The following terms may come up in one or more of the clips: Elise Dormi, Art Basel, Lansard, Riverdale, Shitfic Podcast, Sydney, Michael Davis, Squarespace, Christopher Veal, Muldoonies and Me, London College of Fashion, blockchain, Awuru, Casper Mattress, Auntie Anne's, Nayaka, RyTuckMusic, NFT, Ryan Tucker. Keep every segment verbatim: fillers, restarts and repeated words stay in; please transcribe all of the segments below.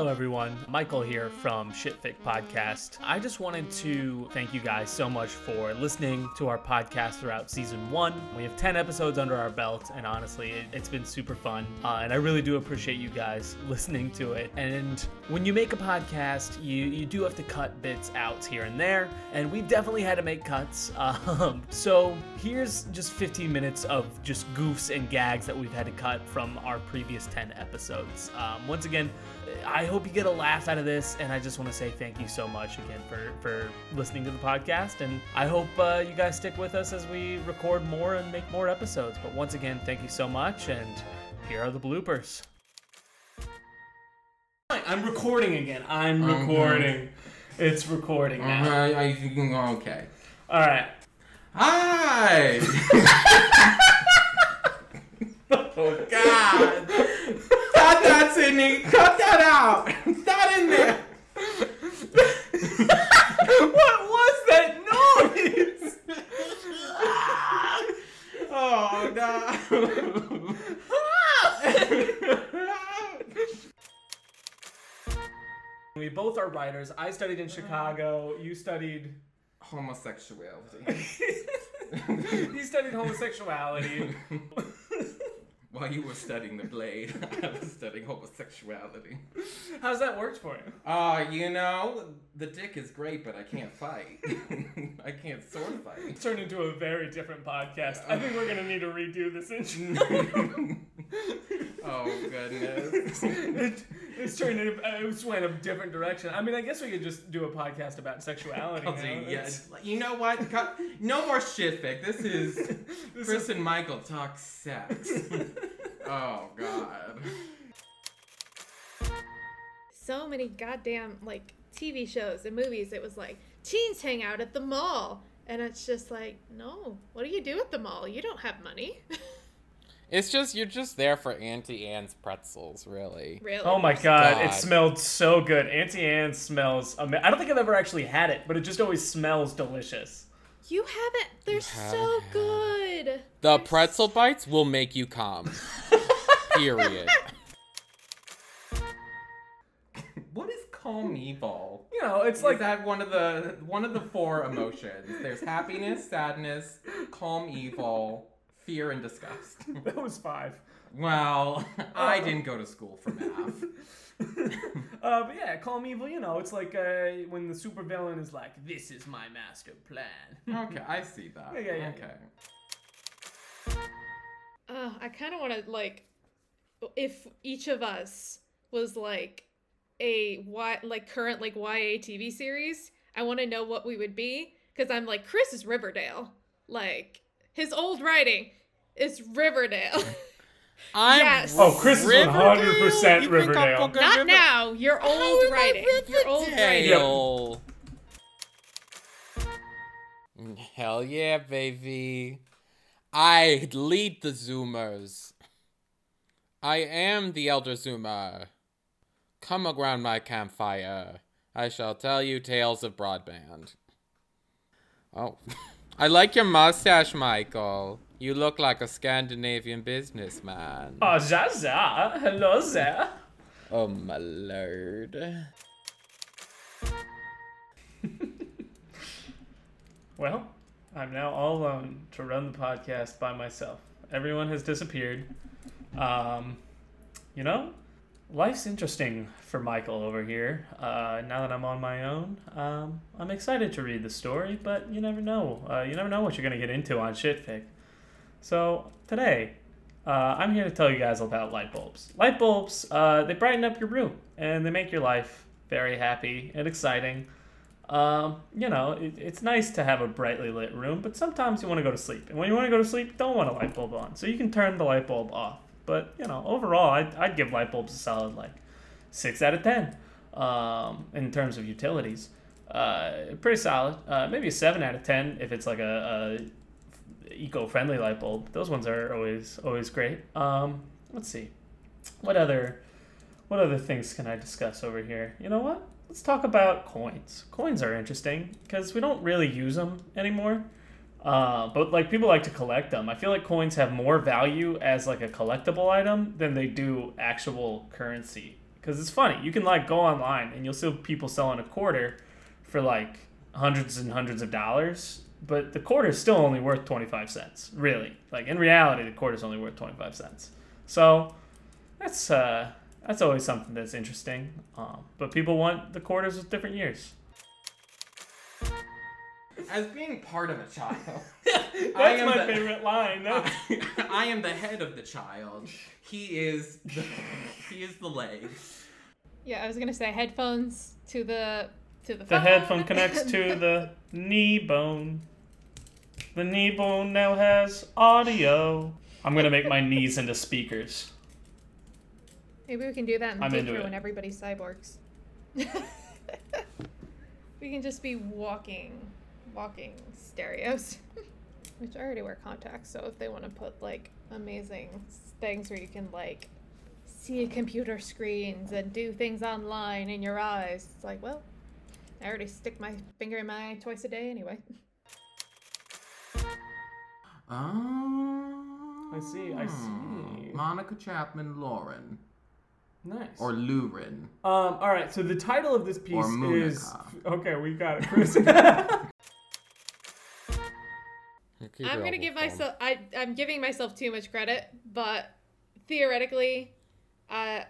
Hello everyone, Michael here from Shitfic Podcast. I just wanted to thank you guys so much for listening to our podcast throughout season one. We have ten episodes under our belt, and honestly, it, it's been super fun. Uh, and I really do appreciate you guys listening to it. And when you make a podcast, you, you do have to cut bits out here and there, and we definitely had to make cuts. Um, so here's just fifteen minutes of just goofs and gags that we've had to cut from our previous ten episodes. Um, once again, I hope you get a laugh out of this, and I just want to say thank you so much again for, for listening to the podcast, and I hope uh, you guys stick with us as we record more and make more episodes. But once again, thank you so much, and here are the bloopers. I'm recording again. I'm recording. Mm-hmm. It's recording now. Mm-hmm. Okay. All right. Hi! Oh, God. Cut that, Sydney. Cut that out. Not in there. What was that noise? Oh, no. We both are writers. I studied in Chicago. You studied... homosexuality. You studied homosexuality. While you were studying the blade, I was studying homosexuality. How's that worked for you? Uh, you know, the dick is great, but I can't fight. I can't sword fight. It turned into a very different podcast. I think we're going to need to redo this intro. Oh, goodness. It, it's turned into, it went a different direction. I mean, I guess we could just do a podcast about sexuality. I'll now. Do, yes. You know what? No more shitfic. This is this Chris is... and Michael talk sex. Oh, God. So many goddamn, like, T V shows and movies. It was like, teens hang out at the mall. And it's just like, no. What do you do at the mall? You don't have money. It's just, you're just there for Auntie Anne's pretzels, really. Really? Oh my god, god. It smelled so good. Auntie Anne's smells amazing. I don't think I've ever actually had it, but it just always smells delicious. You haven't? They're you so haven't. Good. The They're pretzel so... bites will make you calm. Period. What is calm evil? You know, it's like... Is that one of the, one of the four emotions? There's happiness, sadness, calm evil... fear and disgust. That was five. Well, uh, I didn't go to school for math. uh, but yeah, calm evil, you know, it's like uh, when the supervillain is like, this is my master plan. Okay, I see that. Yeah, yeah, yeah. Okay. Uh, I kind of want to, like, if each of us was, like, a y- like current, like, Y A T V series, I want to know what we would be, because I'm like, Chris is Riverdale. Like... his old writing is Riverdale. I'm yes. Oh, Chris Riverdale? Is one hundred percent you Riverdale. Not River- now. Your old How writing. Your old writing. Yep. Hell yeah, baby. I lead the Zoomers. I am the Elder Zoomer. Come around my campfire. I shall tell you tales of broadband. Oh. I like your mustache, Michael. You look like a Scandinavian businessman. Oh, Zaza. Hello there. Oh, my lord. Well, I'm now all alone to run the podcast by myself. Everyone has disappeared. Um, you know, life's interesting for Michael over here. Uh, now that I'm on my own, um, I'm excited to read the story, but you never know. Uh, you never know what you're going to get into on Shitfic. So today, uh, I'm here to tell you guys about light bulbs. Light bulbs, uh, they brighten up your room, and they make your life very happy and exciting. Um, you know, it, it's nice to have a brightly lit room, but sometimes you want to go to sleep. And when you want to go to sleep, don't want a light bulb on. So you can turn the light bulb off. But, you know, overall, I'd, I'd give light bulbs a solid, like, six out of ten um, in terms of utilities. Uh, pretty solid. Uh, maybe a seven out of ten if it's, like, a, a eco-friendly light bulb. Those ones are always always great. Um, let's see. What other what other things can I discuss over here? You know what? Let's talk about coins. Coins are interesting because we don't really use them anymore. Uh, but like people like to collect them. I feel like coins have more value as like a collectible item than they do actual currency because it's funny. You can like go online and you'll see people selling a quarter for like hundreds and hundreds of dollars, but the quarter is still only worth twenty-five cents, really. Like in reality, the quarter is only worth twenty-five cents. So that's uh that's always something that's interesting. Um, but people want the quarters with different years. As being part of a child, that's my the, favorite line. I, I am the head of the child. He is the he is the leg. Yeah, I was gonna say headphones to the to the. The phone. Headphone connects to the knee bone. The knee bone now has audio. I'm gonna make my knees into speakers. Maybe we can do that in the future when everybody's cyborgs. We can just be walking. walking stereos, which I already wear contacts, so if they want to put like amazing things where you can like see computer screens and do things online in your eyes, it's like, well, I already stick my finger in my eye twice a day anyway. Oh, I see, I see. Monica Chapman Lauren. Nice. Or Lurin. Um, all right, so the title of this piece or Monica. is... Okay, we got it, Chris. I'm gonna give myself. I I'm giving myself too much credit, but theoretically, uh,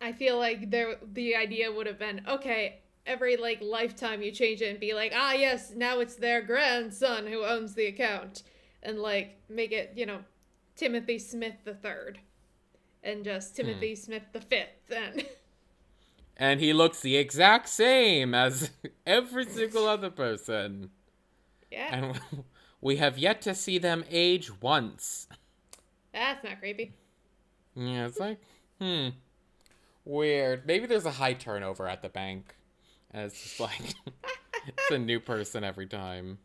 I feel like there the idea would have been okay. Every like lifetime you change it and be like, ah yes, now it's their grandson who owns the account, and like make it you know, Timothy Smith the third, and just Timothy hmm. Smith the fifth, and. And he looks the exact same as every single other person. Yeah. And we have yet to see them age once. That's not creepy. Yeah, it's like, hmm, weird. Maybe there's a high turnover at the bank. And it's just like, it's a new person every time.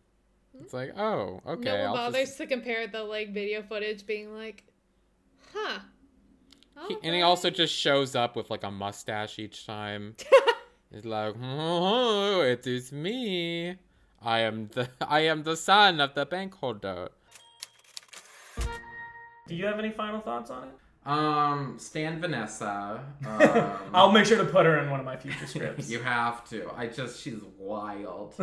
It's like, oh, okay. No one bothers just... to compare the, like, video footage being like, huh. He, and he also just shows up with, like, a mustache each time. He's like, oh, it is me. I am the I am the son of the bank holder. Do you have any final thoughts on it? Um, Stan Vanessa. Um, I'll make sure to put her in one of my future scripts. You have to. I just she's wild.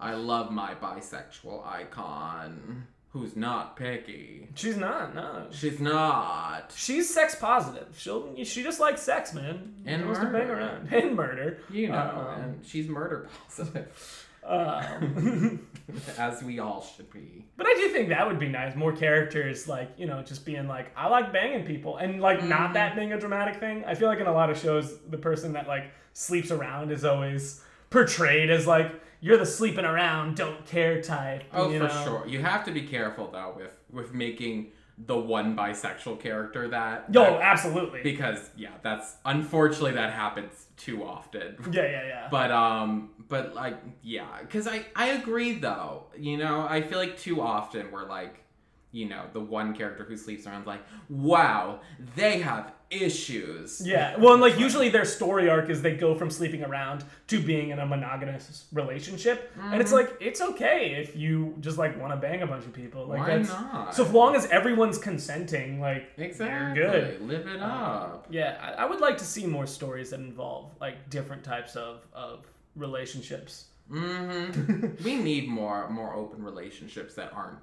I love my bisexual icon, who's not picky. She's not. No. She's not. She's sex positive. She'll she just likes sex, man. And she wants to bang around. And murder. You know, um, and she's murder positive. Um, as we all should be. But I do think that would be nice. More characters, like, you know, just being like, I like banging people. And, like, mm-hmm. not that being a dramatic thing. I feel like in a lot of shows, the person that, like, sleeps around is always portrayed as, like, you're the sleeping around, don't care type. Oh, you know? For sure. You have to be careful, though, with, with making the one bisexual character that... Oh, that, absolutely. Because, yeah, that's... Unfortunately, that happens too often. Yeah, yeah, yeah. But, um... But, like, yeah. Because I, I agree, though. You know, I feel like too often we're, like, you know, the one character who sleeps around, like, wow, they have issues. Yeah. Well, and, like, usually their story arc is they go from sleeping around to being in a monogamous relationship. Mm-hmm. And it's, like, it's okay if you just, like, want to bang a bunch of people. Like, why that's, not? So as long as everyone's consenting, like, exactly. You're good. Live it up. Um, yeah. I, I would like to see more stories that involve, like, different types of... of relationships. Mm-hmm. We need more more open relationships that aren't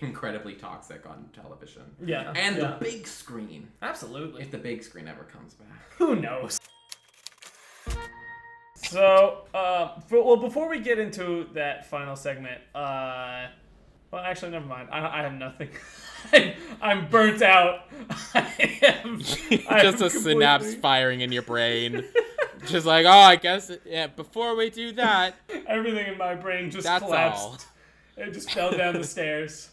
incredibly toxic on television. Yeah. And yeah. the big screen. Absolutely. If the big screen ever comes back. Who knows? So, uh, for, well, before we get into that final segment, uh, well, actually, never mind. I, I have nothing. I, I'm burnt out. I am, Just I'm a completely... synapse firing in your brain. Just like, oh, I guess, it, yeah, before we do that... Everything in my brain just that's collapsed. All. It just fell down the stairs.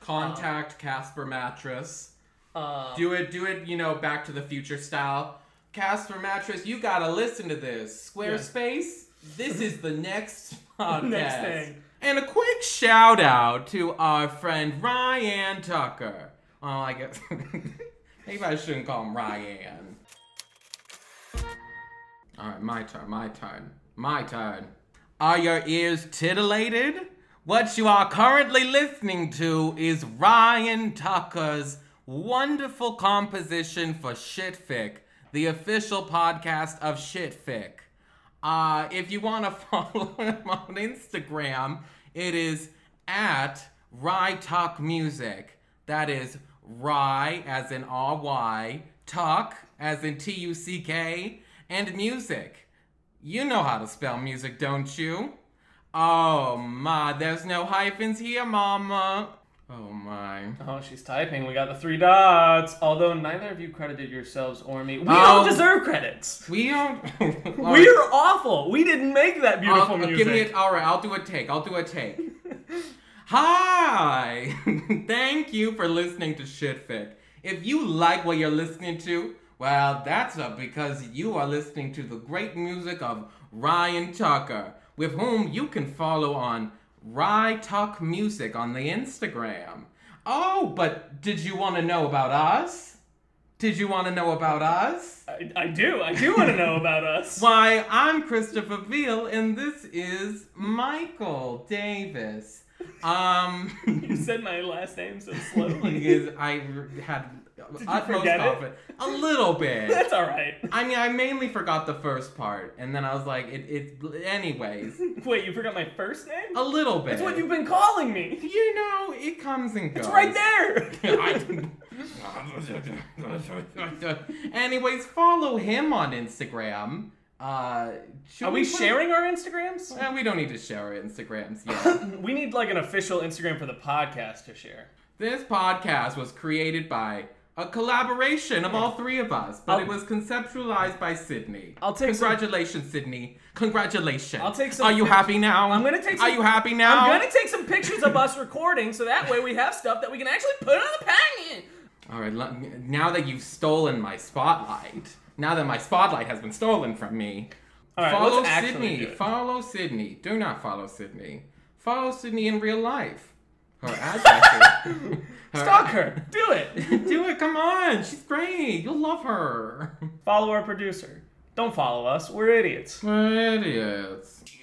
Contact um, Casper Mattress. Um, do it, do it, you know, Back to the Future style. Casper Mattress, you gotta listen to this. Squarespace, yeah. This is the next podcast. Next thing. And a quick shout out to our friend Ryan Tucker. Oh, I guess... Maybe I shouldn't call him Ryan. All right, my turn, my turn, my turn. Are your ears titillated? What you are currently listening to is Ryan Tucker's wonderful composition for Shitfic, the official podcast of Shitfic. Uh, if you want to follow him on Instagram, it is at RyTuckMusic. That is Ry as in R Y, Tuck as in T U C K, and music. You know how to spell music, don't you? Oh my, there's no hyphens here, mama. Oh my. Oh, she's typing. We got the three dots. Although neither of you credited yourselves or me. We um, don't deserve credits. We don't. We are awful. We didn't make that beautiful I'll, music. Give me it. All right, I'll do a take. I'll do a take. Hi. Thank you for listening to Shitfic. If you like what you're listening to, well, that's up because you are listening to the great music of Ryan Tucker, with whom you can follow on RyTuckMusic on the Instagram. Oh, but did you want to know about us? Did you want to know about us? I, I do. I do want to know about us. Why, I'm Christopher Veal, and this is Michael Davis. Um, you said my last name so slowly. I had utmost confidence. A little bit. That's all right. I mean, I mainly forgot the first part, and then I was like, "It, it." Anyways. Wait, you forgot my first name? A little bit. That's what you've been calling me. You know, it comes and goes. It's right there. Anyways, follow him on Instagram. Uh, Are we, we sharing it? Our Instagrams? Eh, we don't need to share our Instagrams yet. We need like an official Instagram for the podcast to share. This podcast was created by a collaboration of all three of us, but I'll, it was conceptualized by Sydney. I'll take Congratulations, some... Sydney. Congratulations. I'll take some Are you pictures. happy now? I'm gonna take some... Are you happy now? I'm gonna take some pictures of us recording so that way we have stuff that we can actually put on the packet. All right, now that you've stolen my spotlight. Now that my spotlight has been stolen from me, right, follow Sydney. Follow Sydney. Do not follow Sydney. Follow Sydney in real life. Her address is... her Stalk her. Do it. Do it. Come on. She's great. You'll love her. Follow our producer. Don't follow us. We're idiots. We're idiots.